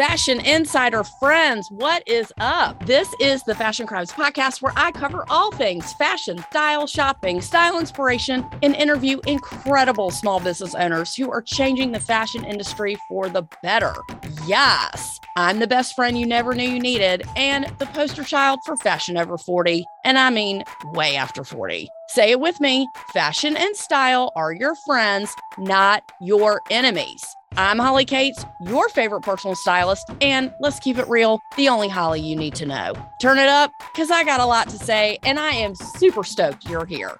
Fashion Insider friends, what is up? This is the Fashion Crimes Podcast, where I cover all things fashion, style, shopping, style inspiration, and interview incredible small business owners who are changing the fashion industry for the better. Yes, I'm the best friend you never knew you needed and the poster child for fashion over 40. And I mean way after 40. Say it with me, fashion and style are your friends, not your enemies. I'm Holly Cates, your favorite personal stylist, and let's keep it real, the only Holly you need to know. Turn it up, because I got a lot to say, and I am super stoked you're here.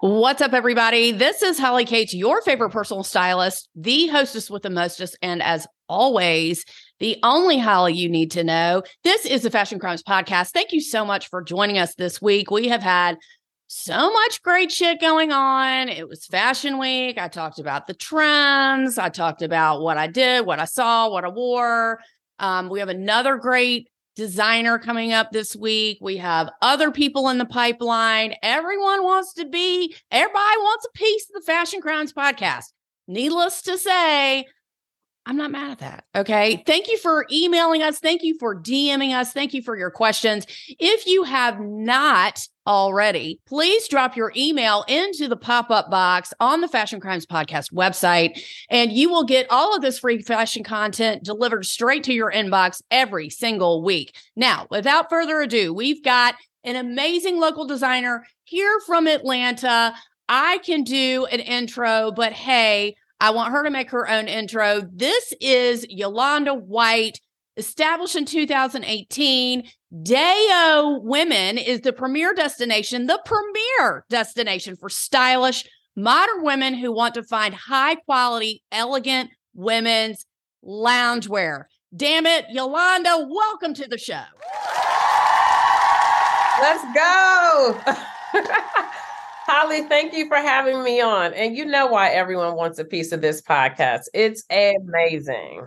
What's up, everybody? This is Holly Cates, your favorite personal stylist, the hostess with the mostest, and as always, the only Holly you need to know. This is the Fashion Crimes Podcast. Thank you so much for joining us this week. We have had so much great shit going on. It was Fashion Week. I talked about the trends. I talked about what I did, what I saw, what I wore. We have another great designer coming up this week. We have other people in the pipeline. Everybody wants a piece of the Fashion Crimes Podcast. Needless to say, I'm not mad at that. Okay. Thank you for emailing us. Thank you for DMing us. Thank you for your questions. If you have not already, please drop your email into the pop-up box on the Fashion Crimes Podcast website, and you will get all of this free fashion content delivered straight to your inbox every single week. Now, without further ado, we've got an amazing local designer here from Atlanta. I can do an intro, but hey, I want her to make her own intro. This is Yolanda White, established in 2018. Dayo Women is the premier destination for stylish, modern women who want to find high-quality, elegant women's loungewear. Damn it, Yolanda, welcome to the show. Let's go. Holly, thank you for having me on. And you know why everyone wants a piece of this podcast. It's amazing.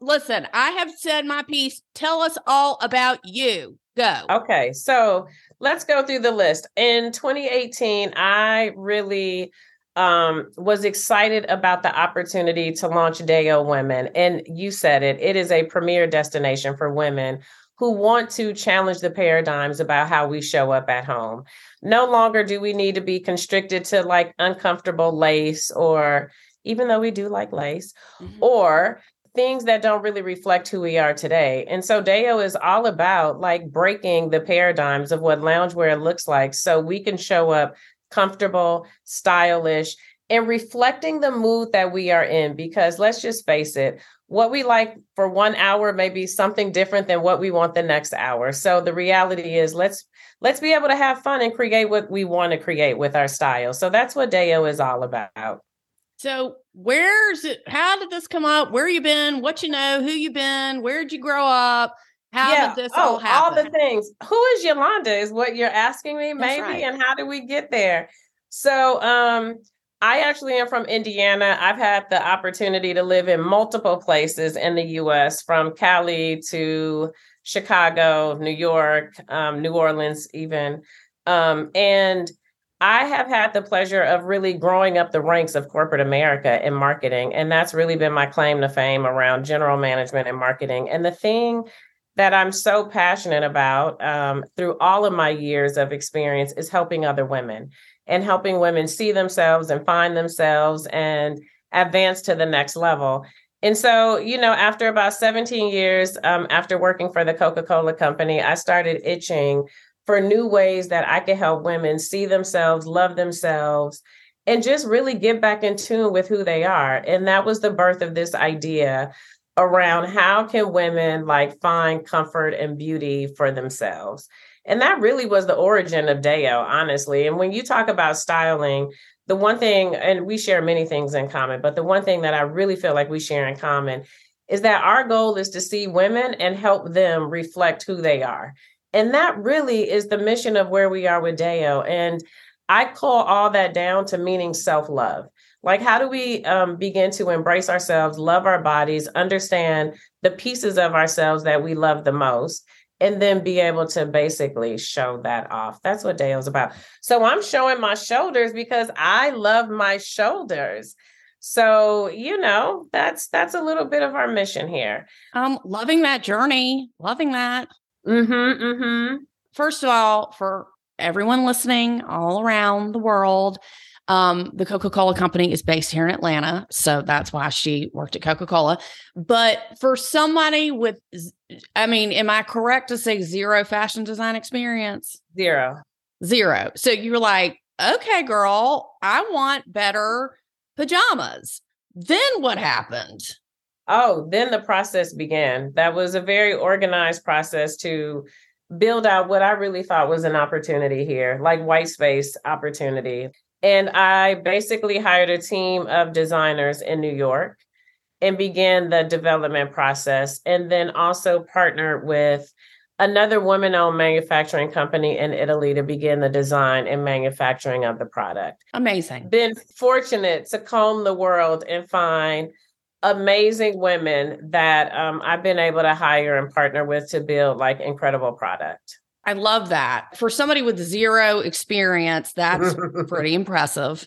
Listen, I have said my piece. Tell us all about you. Go. Okay, so let's go through the list. In 2018, I really was excited about the opportunity to launch Dayo Women. And you said it. It is a premier destination for women who want to challenge the paradigms about how we show up at home. No longer do we need to be constricted to like uncomfortable lace, or even though we do like lace, or things that don't really reflect who we are today. And so Dayo is all about like breaking the paradigms of what loungewear looks like so we can show up comfortable, stylish, and reflecting the mood that we are in, because let's just face it, what we like for 1 hour may be something different than what we want the next hour. So the reality is let's be able to have fun and create what we want to create with our style. So that's what Dayo is all about. So how did this come up? Where you been? What you know? Who you been? Where'd you grow up? How did this all happen? All the things. Who is Yolanda is what you're asking me, maybe? Right. And how did we get there? So, I actually am from Indiana. I've had the opportunity to live in multiple places in the U.S., from Cali to Chicago, New York, New Orleans even. And I have had the pleasure of really growing up the ranks of corporate America in marketing. And that's really been my claim to fame around general management and marketing. And the thing that I'm so passionate about through all of my years of experience is helping other women. And helping women see themselves and find themselves and advance to the next level. And so, after about 17 years, after working for the Coca-Cola company, I started itching for new ways that I could help women see themselves, love themselves, and just really get back in tune with who they are. And that was the birth of this idea around how can women like find comfort and beauty for themselves. And that really was the origin of Dayo, honestly. And when you talk about styling, the one thing, and we share many things in common, but the one thing that I really feel like we share in common is that our goal is to see women and help them reflect who they are. And that really is the mission of where we are with Dayo. And I call all that down to meaning self-love. Like, how do we begin to embrace ourselves, love our bodies, understand the pieces of ourselves that we love the most, and then be able to basically show that off? That's what Dayo's about. So I'm showing my shoulders because I love my shoulders. So, that's a little bit of our mission here. Loving that journey, loving that. Mm-hmm, mm-hmm. First of all, for everyone listening all around the world, the Coca-Cola company is based here in Atlanta. So that's why she worked at Coca-Cola. But for somebody with, am I correct to say zero fashion design experience? Zero. So you were like, okay, girl, I want better pajamas. Then what happened? Oh, then the process began. That was a very organized process to build out what I really thought was an opportunity here, like white space opportunity. And I basically hired a team of designers in New York and began the development process, and then also partnered with another woman-owned manufacturing company in Italy to begin the design and manufacturing of the product. Amazing. Been fortunate to comb the world and find amazing women that I've been able to hire and partner with to build like incredible product. I love that. For somebody with zero experience, that's pretty impressive.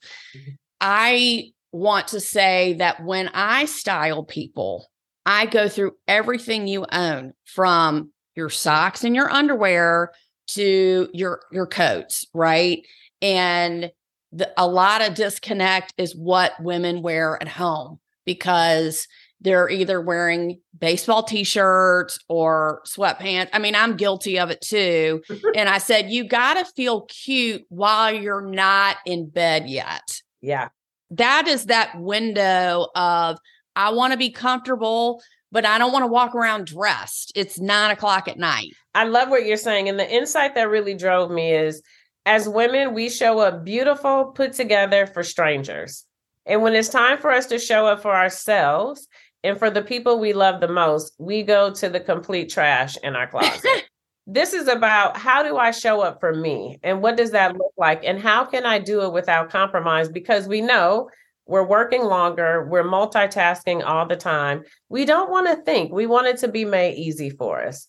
I want to say that when I style people, I go through everything you own, from your socks and your underwear to your coats, right? And a lot of disconnect is what women wear at home, because they're either wearing baseball t-shirts or sweatpants. I'm guilty of it too. And I said, you got to feel cute while you're not in bed yet. Yeah. That is that window of, I want to be comfortable, but I don't want to walk around dressed. It's 9:00 at night. I love what you're saying. And the insight that really drove me is, as women, we show up beautiful, put together for strangers. And when it's time for us to show up for ourselves and for the people we love the most, we go to the complete trash in our closet. This is about, how do I show up for me? And what does that look like? And how can I do it without compromise? Because we know we're working longer, we're multitasking all the time. We don't want to think. We want it to be made easy for us.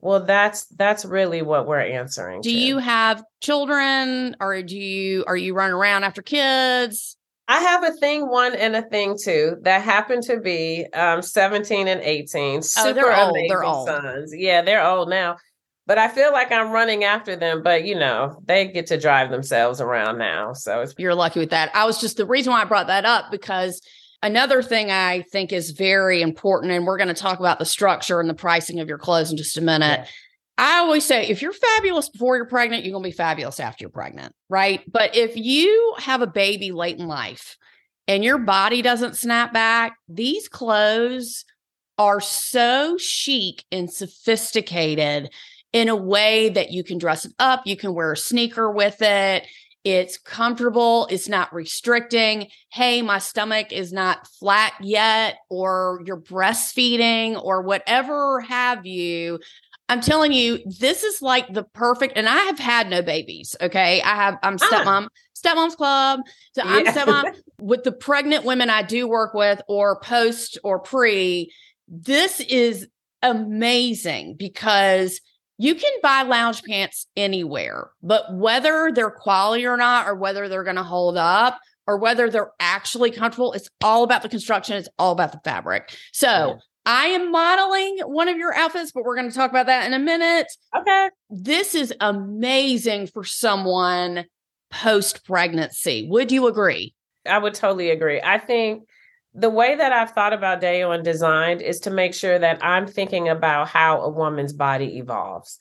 Well, that's really what we're answering to. Do you have children, or are you running around after kids? I have a thing one and a thing two that happen to be 17 and 18. Super amazing sons. Yeah, they're old now. But I feel like I'm running after them. But, they get to drive themselves around now. So you're lucky with that. The reason why I brought that up, because another thing I think is very important, and we're going to talk about the structure and the pricing of your clothes in just a minute. Yeah. I always say, if you're fabulous before you're pregnant, you're going to be fabulous after you're pregnant, right? But if you have a baby late in life and your body doesn't snap back, these clothes are so chic and sophisticated in a way that you can dress it up. You can wear a sneaker with it. It's comfortable. It's not restricting. Hey, my stomach is not flat yet, or you're breastfeeding, or whatever have you. I'm telling you, this is like the perfect, and I have had no babies, okay? I'm stepmom, stepmom's club. So I'm stepmom. With the pregnant women I do work with, or post or pre, this is amazing, because you can buy lounge pants anywhere, but whether they're quality or not, or whether they're going to hold up, or whether they're actually comfortable, it's all about the construction. It's all about the fabric. So I am modeling one of your outfits, but we're going to talk about that in a minute. Okay. This is amazing for someone post-pregnancy. Would you agree? I would totally agree. I think the way that I've thought about Dayo and designed is to make sure that I'm thinking about how a woman's body evolves.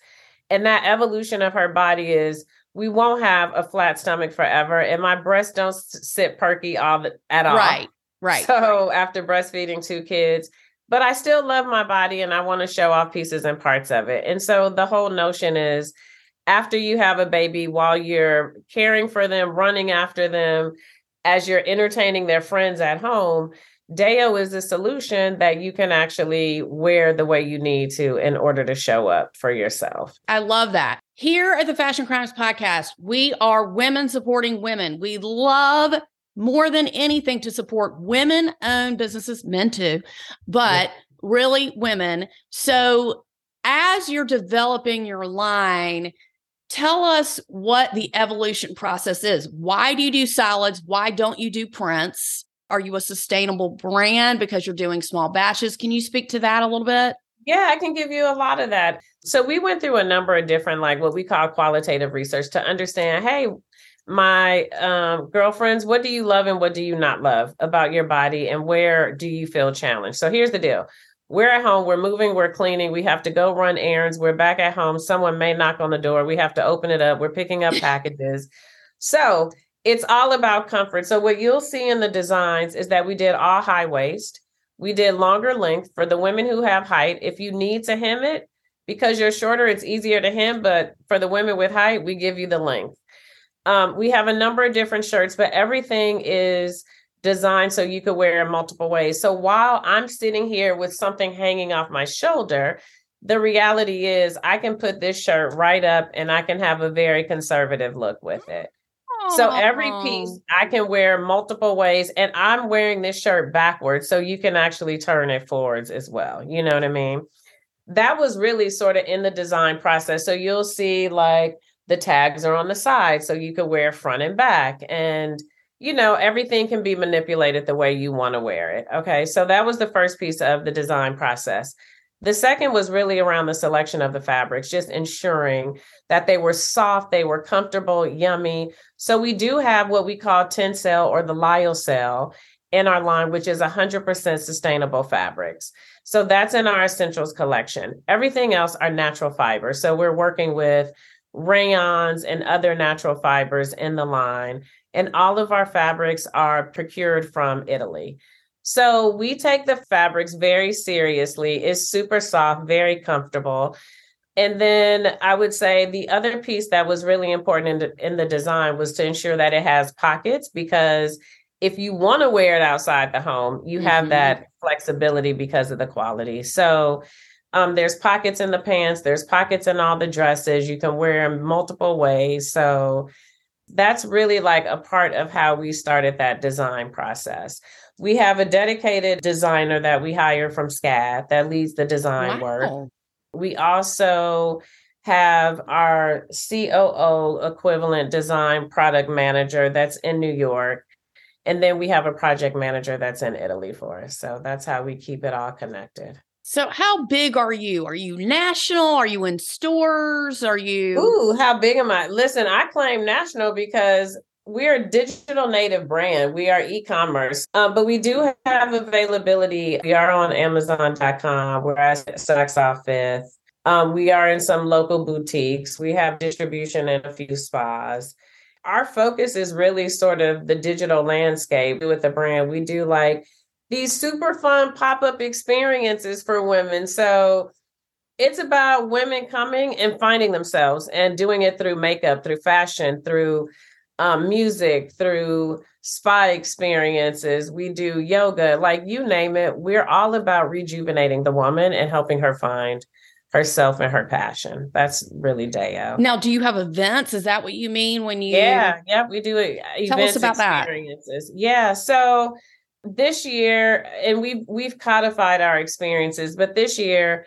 And that evolution of her body is, we won't have a flat stomach forever, and my breasts don't sit perky at all. Right. So after breastfeeding two kids, but I still love my body and I want to show off pieces and parts of it. And so the whole notion is, after you have a baby, while you're caring for them, running after them, as you're entertaining their friends at home, Dayo is a solution that you can actually wear the way you need to in order to show up for yourself. I love that. Here at the Fashion Crimes Podcast, we are women supporting women. We love more than anything to support women-owned businesses, men too, but really women. So as you're developing your line, tell us what the evolution process is. Why do you do solids? Why don't you do prints? Are you a sustainable brand because you're doing small batches? Can you speak to that a little bit? Yeah, I can give you a lot of that. So we went through a number of different, like what we call qualitative research to understand, hey, my girlfriends, what do you love and what do you not love about your body? And where do you feel challenged? So here's the deal. We're at home, we're moving, we're cleaning, we have to go run errands, we're back at home, someone may knock on the door, we have to open it up, we're picking up packages. So it's all about comfort. So what you'll see in the designs is that we did all high waist, we did longer length for the women who have height. If you need to hem it, because you're shorter, it's easier to hem, but for the women with height, we give you the length. We have a number of different shirts, but everything is designed so you could wear in multiple ways. So while I'm sitting here with something hanging off my shoulder, the reality is I can put this shirt right up and I can have a very conservative look with it. So every piece I can wear multiple ways, and I'm wearing this shirt backwards, so you can actually turn it forwards as well. You know what I mean? That was really sort of in the design process. So you'll see like the tags are on the side, so you could wear front and back, and you know, everything can be manipulated the way you want to wear it. Okay. So that was the first piece of the design process. The second was really around the selection of the fabrics, just ensuring that they were soft, they were comfortable, yummy. So we do have what we call tencel or the lyocell in our line, which is 100% sustainable fabrics. So that's in our essentials collection. Everything else are natural fibers. So we're working with rayons and other natural fibers in the line. And all of our fabrics are procured from Italy. So we take the fabrics very seriously. It's super soft, very comfortable. And then I would say the other piece that was really important in the design was to ensure that it has pockets, because if you want to wear it outside the home, you have that flexibility because of the quality. So there's pockets in the pants, there's pockets in all the dresses. You can wear them multiple ways. So that's really like a part of how we started that design process. We have a dedicated designer that we hire from SCAD that leads the design work. We also have our COO equivalent design product manager that's in New York. And then we have a project manager that's in Italy for us. So that's how we keep it all connected. So how big are you? Are you national? Are you in stores? Are you? Ooh, how big am I? Listen, I claim national because we're a digital native brand. We are e-commerce, but we do have availability. We are on Amazon.com. We're at Saks Off Fifth. We are in some local boutiques. We have distribution in a few spas. Our focus is really sort of the digital landscape with the brand. We do like these super fun pop-up experiences for women. So it's about women coming and finding themselves and doing it through makeup, through fashion, through music, through spa experiences. We do yoga, like you name it. We're all about rejuvenating the woman and helping her find herself and her passion. That's really Dayo. Now, do you have events? Is that what you mean when you? Yeah, we do it. Tell us about experiences. That. Yeah, so this year, and we've codified our experiences, but this year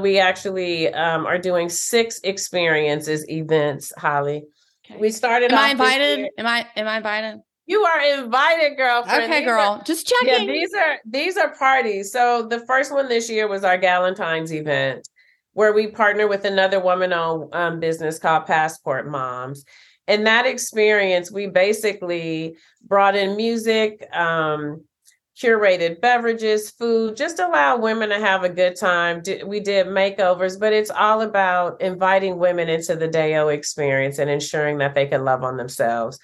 we actually are doing 6 experiences events, Holly. Okay. We started. Am I invited? Am I invited? You are invited, girlfriend. Okay, girl. Just checking. Yeah, these are parties. So the first one this year was our Galentine's event, where we partner with another woman-owned business called Passport Moms. And that experience, we basically brought in music, curated beverages, food, just allow women to have a good time. We did makeovers, but it's all about inviting women into the Dayo experience and ensuring that they can love on themselves.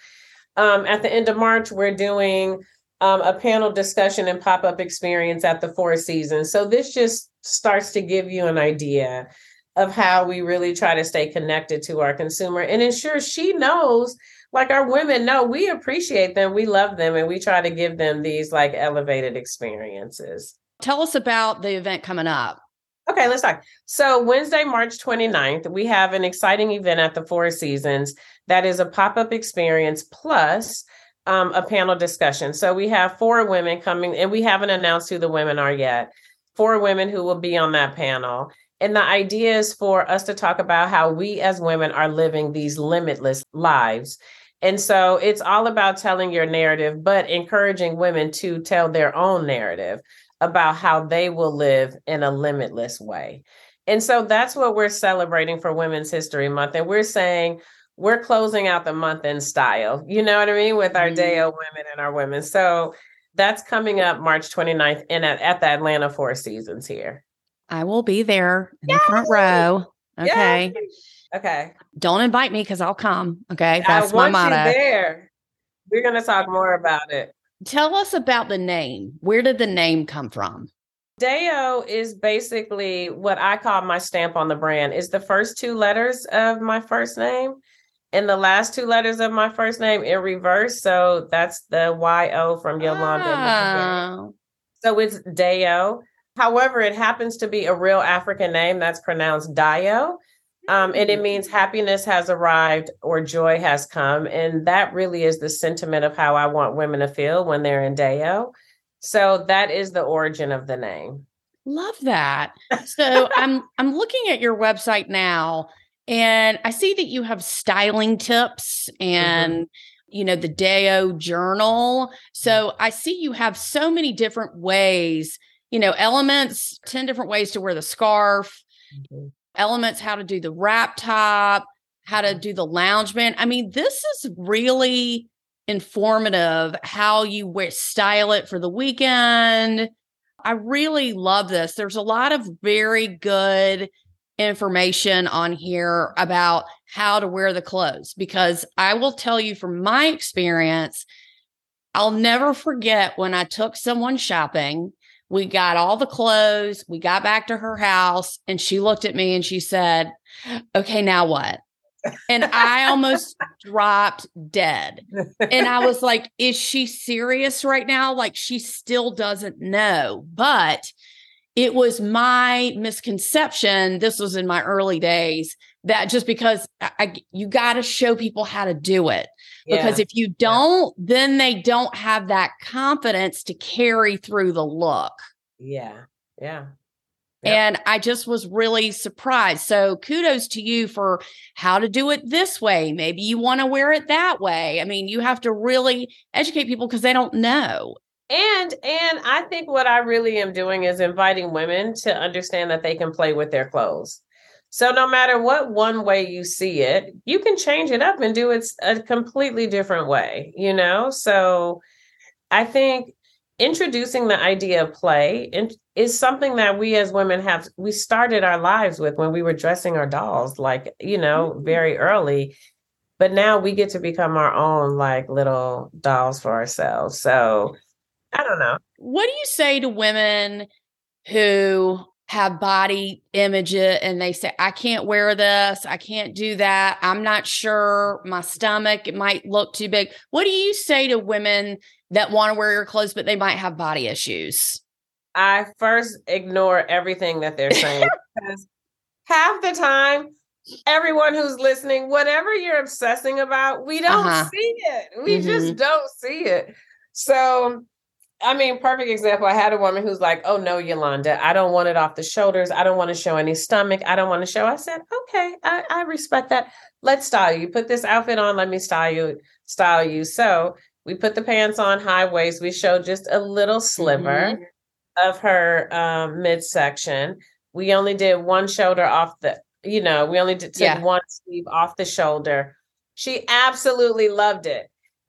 At the end of March, we're doing a panel discussion and pop-up experience at the Four Seasons. So this just starts to give you an idea of how we really try to stay connected to our consumer and ensure she knows, like our women know, we appreciate them, we love them, and we try to give them these like elevated experiences. Tell us about the event coming up. Okay, let's talk. So Wednesday, March 29th, we have an exciting event at the Four Seasons that is a pop-up experience plus a panel discussion. So we have 4 women coming, and we haven't announced who the women are yet, 4 women who will be on that panel. And the idea is for us to talk about how we as women are living these limitless lives And so it's all about telling your narrative, but encouraging women to tell their own narrative about how they will live in a limitless way. And so that's what we're celebrating for Women's History Month. And we're saying we're closing out the month in style, you know what I mean, with our Dayo Women and our women. So that's coming up March 29th and at the Atlanta Four Seasons here. I will be there in the front row. Okay. Yay! Okay. Don't invite me because I'll come. Okay. That's my motto. I want you there. We're going to talk more about it. Tell us about the name. Where did the name come from? Dayo is basically what I call my stamp on the brand. It's the first two letters of my first name and the last two letters of my first name in reverse. So that's the Y-O from Yolanda. Oh. So it's Dayo. However, it happens to be a real African name that's pronounced Dayo. And it means happiness has arrived or joy has come. And that really is the sentiment of how I want women to feel when they're in Dayo. So that is the origin of the name. Love that. So I'm looking at your website now and I see that you have styling tips and, you know, the Dayo journal. So I see you have so many different ways, you know, elements, 10 different ways to wear the scarf. Mm-hmm. Elements, how to do the wrap top, how to do the lounge band. I mean, this is really informative, how you wear, style it for the weekend. I really love this. There's a lot of very good information on here about how to wear the clothes, because I will tell you from my experience, I'll never forget when I took someone shopping. We got all the clothes. We got back to her house and she looked at me and she said, okay, now what? And I almost dropped dead. And I was like, is she serious right now? Like, she still doesn't know. But it was my misconception. This was in my early days, that just because you got to show people how to do it. Because if you don't, then they don't have that confidence to carry through the look. Yeah. Yeah. Yep. And I just was really surprised. So kudos to you for how to do it this way. Maybe you want to wear it that way. I mean, you have to really educate people because they don't know. And I think what I really am doing is inviting women to understand that they can play with their clothes. So no matter what one way you see it, you can change it up and do it a completely different way, you know? So I think introducing the idea of play is something that we as women we started our lives with when we were dressing our dolls, like, you know, very early, but now we get to become our own, like, little dolls for ourselves. So I don't know. What do you say to women who have body image it and they say, I can't wear this. I can't do that. I'm not sure. My stomach, it might look too big. What do you say to women that want to wear your clothes, but they might have body issues? I first ignore everything that they're saying. Because half the time, everyone who's listening, whatever you're obsessing about, we don't see it. We just don't see it. So I mean, perfect example. I had a woman who's like, oh no, Yolanda, I don't want it off the shoulders. I don't want to show any stomach. I don't want to show. I said, okay, I respect that. Let's style you. Put this outfit on. Let me style you. So we put the pants on, high waist. We showed just a little sliver of her midsection. We only did one shoulder off the, you know, we only did one sleeve off the shoulder. She absolutely loved it.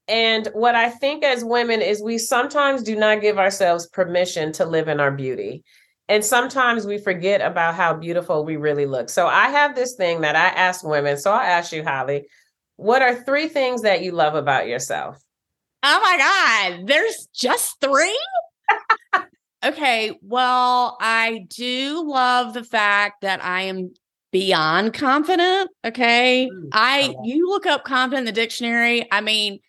And what I think as women is we sometimes do not give ourselves permission to live in our beauty. And sometimes we forget about how beautiful we really look. So I have this thing that I ask women. So I'll ask you, Holly, what are three things that you love about yourself? Oh my God, there's just three? Okay, well, I do love the fact that I am beyond confident. Okay, you look up confident in the dictionary. I mean,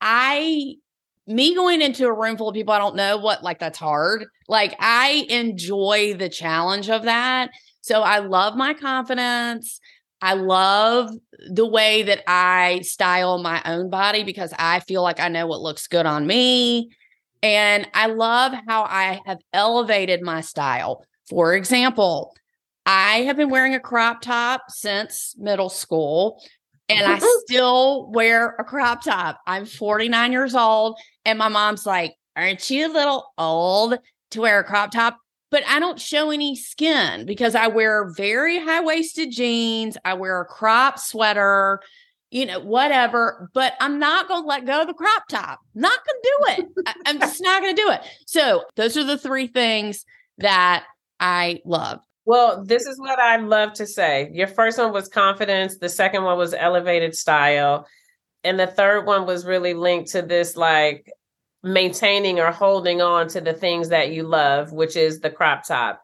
me going into a room full of people I don't know what, like, that's hard. Like, I enjoy the challenge of that. So I love my confidence. I love the way that I style my own body because I feel like I know what looks good on me. And I love how I have elevated my style. For example, I have been wearing a crop top since middle school. And I still wear a crop top. I'm 49 years old. And my mom's like, aren't you a little old to wear a crop top? But I don't show any skin because I wear very high-waisted jeans. I wear a crop sweater, you know, whatever. But I'm not going to let go of the crop top. Not going to do it. I'm just not going to do it. So those are the three things that I love. Well, this is what I love to say. Your first one was confidence. The second one was elevated style. And the third one was really linked to this, like, maintaining or holding on to the things that you love, which is the crop top.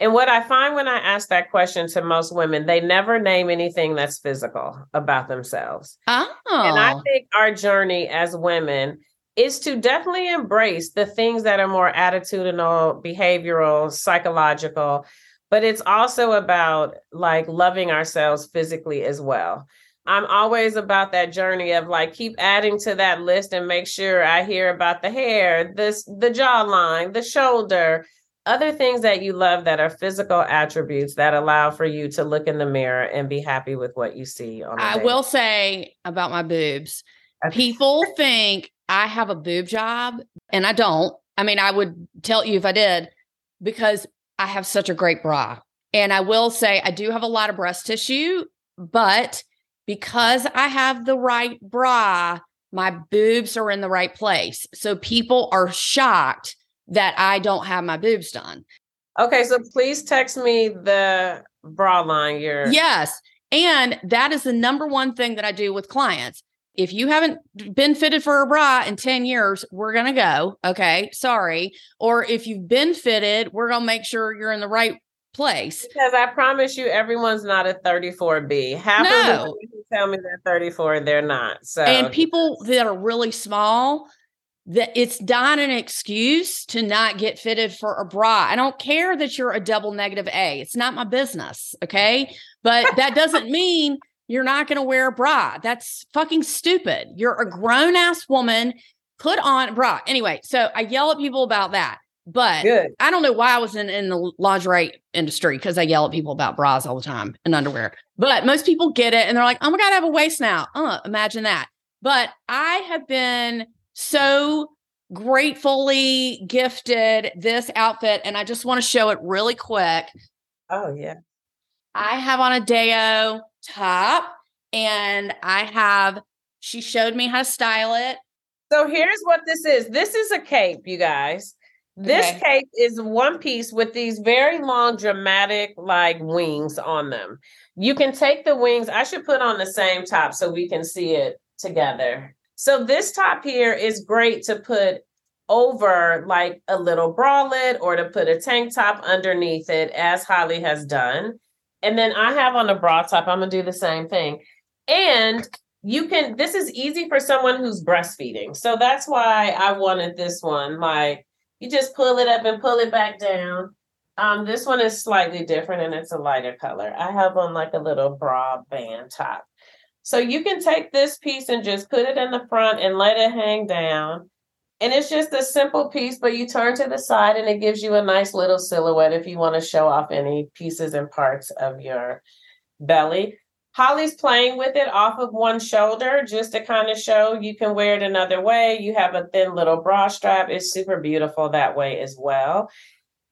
And what I find when I ask that question to most women, they never name anything that's physical about themselves. Oh. And I think our journey as women is to definitely embrace the things that are more attitudinal, behavioral, psychological, but it's also about, like, loving ourselves physically as well. I'm always about that journey of, like, keep adding to that list and make sure I hear about the hair, the jawline, the shoulder, other things that you love that are physical attributes that allow for you to look in the mirror and be happy with what you see. Will say about my boobs, people think I have a boob job, and I don't. I mean, I would tell you if I did, because I have such a great bra. And I will say I do have a lot of breast tissue, but because I have the right bra, my boobs are in the right place. So people are shocked that I don't have my boobs done. Okay, so please text me the bra line. Yes, and that is the number one thing that I do with clients. If you haven't been fitted for a bra in 10 years, we're going to go, okay, sorry. Or if you've been fitted, we're going to make sure you're in the right place. Because I promise you, everyone's not a 34B. Half of the people tell me they're 34 and they're not. So, and people that are really small, that it's not an excuse to not get fitted for a bra. I don't care that you're a double negative A. It's not my business, okay? But that doesn't mean you're not going to wear a bra. That's fucking stupid. You're a grown-ass woman. Put on a bra. Anyway, so I yell at people about that. But good. I don't know why I was in the lingerie industry, because I yell at people about bras all the time and underwear. But most people get it and they're like, oh my God, I have a waist now. Imagine that. But I have been so gratefully gifted this outfit. And I just want to show it really quick. Oh, yeah. I have on a Dayo top and she showed me how to style it. So here's what this is. This is a cape, you guys. This cape is one piece with these very long, dramatic, like, wings on them. You can take the wings. I should put on the same top so we can see it together. So this top here is great to put over, like, a little bralette or to put a tank top underneath it, as Holly has done. And then I have on a bra top. I'm going to do the same thing. And this is easy for someone who's breastfeeding. So that's why I wanted this one. Like, you just pull it up and pull it back down. This one is slightly different and it's a lighter color. I have on, like, a little bra band top. So you can take this piece and just put it in the front and let it hang down. And it's just a simple piece, but you turn to the side and it gives you a nice little silhouette if you want to show off any pieces and parts of your belly. Holly's playing with it off of one shoulder just to kind of show you can wear it another way. You have a thin little bra strap. It's super beautiful that way as well.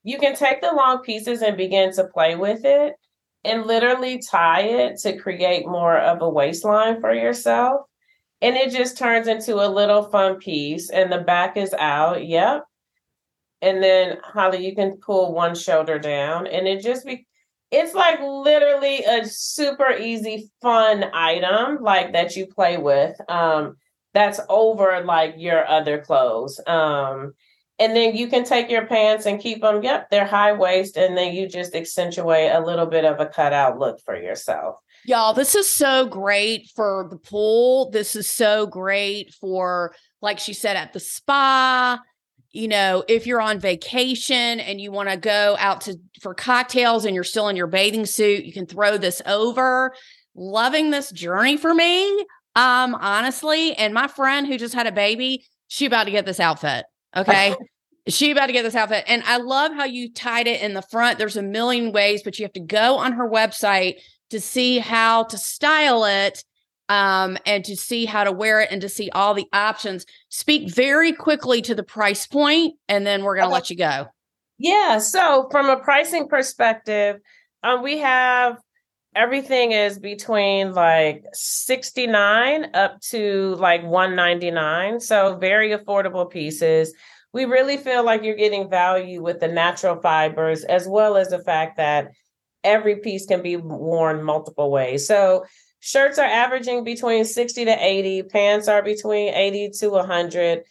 You can take the long pieces and begin to play with it and literally tie it to create more of a waistline for yourself. And it just turns into a little fun piece and the back is out. Yep. And then Holly, you can pull one shoulder down and it just it's like literally a super easy, fun item, like, that you play with. That's over, like, your other clothes. And then you can take your pants and keep them. Yep, they're high waist. And then you just accentuate a little bit of a cutout look for yourself. Y'all, this is so great for the pool. This is so great for, like she said, at the spa. You know, if you're on vacation and you want to go out for cocktails and you're still in your bathing suit, you can throw this over. Loving this journey for me, honestly. And my friend who just had a baby, she about to get this outfit. Okay. She about to get this outfit. And I love how you tied it in the front. There's a million ways, but you have to go on her website to see how to style it. and to see how to wear it and to see all the options. Speak very quickly to the price point, and then we're going to let you go. Yeah. So from a pricing perspective, we have everything is between like $69 up to like $199. So very affordable pieces. We really feel like you're getting value with the natural fibers, as well as the fact that every piece can be worn multiple ways. So shirts are averaging between 60 to 80. Pants are between 80 to 100.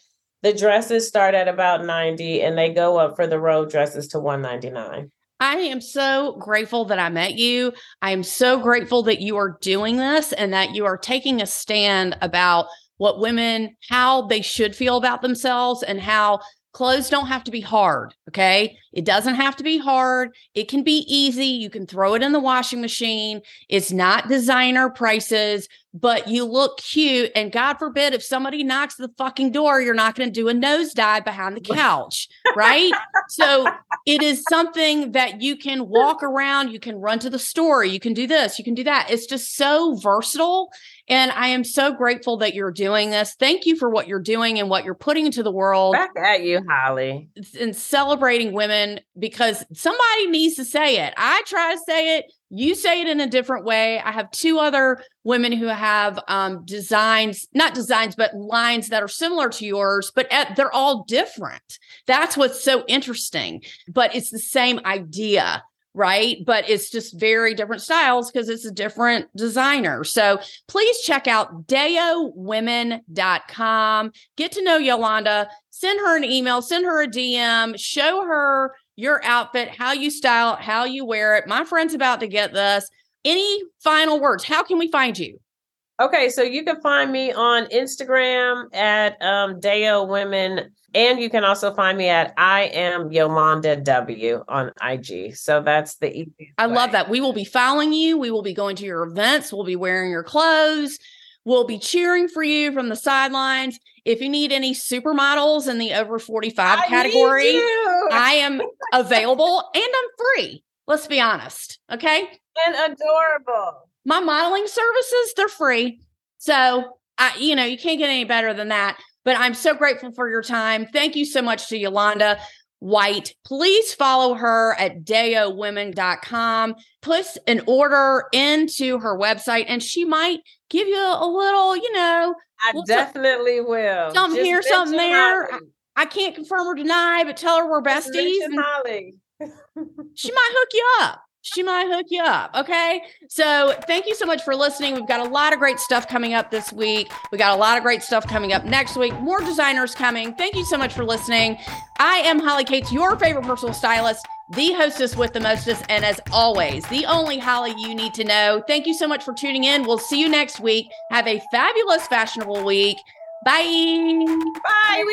The dresses start at about 90, and they go up for the road dresses to 199. I am so grateful that I met you. I am so grateful that you are doing this and that you are taking a stand about what women, how they should feel about themselves, and how clothes don't have to be hard. Okay. It doesn't have to be hard. It can be easy. You can throw it in the washing machine. It's not designer prices, but you look cute. And God forbid, if somebody knocks the fucking door, you're not going to do a nosedive behind the couch. Right. So it is something that you can walk around. You can run to the store. You can do this. You can do that. It's just so versatile. And I am so grateful that you're doing this. Thank you for what you're doing and what you're putting into the world. Back at you, Holly. And celebrating women, because somebody needs to say it. I try to say it. You say it in a different way. I have two other women who have but lines that are similar to yours, but they're all different. That's what's so interesting. But it's the same idea. Right. But it's just very different styles because it's a different designer. So please check out dayowomen.com. Get to know Yolanda, send her an email, send her a DM, show her your outfit, how you style it, how you wear it. My friend's about to get this. Any final words? How can we find you? Okay. So you can find me on Instagram at Dayo Women. And you can also find me at I am Yolanda W on IG. So that's the easiest. I love that. We will be following you. We will be going to your events. We'll be wearing your clothes. We'll be cheering for you from the sidelines. If you need any supermodels in the over 45 category, I am available and I'm free. Let's be honest. Okay. And adorable. My modeling services, they're free. So you can't get any better than that. But I'm so grateful for your time. Thank you so much to Yolanda White. Please follow her at dayowomen.com. Put an order into her website, and she might give you a little, I definitely will. Something just here, something there. I can't confirm or deny, but tell her we're besties. She might hook you up. Okay. So thank you so much for listening. We've got a lot of great stuff coming up this week. We got a lot of great stuff coming up next week. More designers coming. Thank you so much for listening. I am Holly Cates, your favorite personal stylist, the hostess with the mostest. And as always, the only Holly you need to know. Thank you so much for tuning in. We'll see you next week. Have a fabulous, fashionable week. Bye. Bye.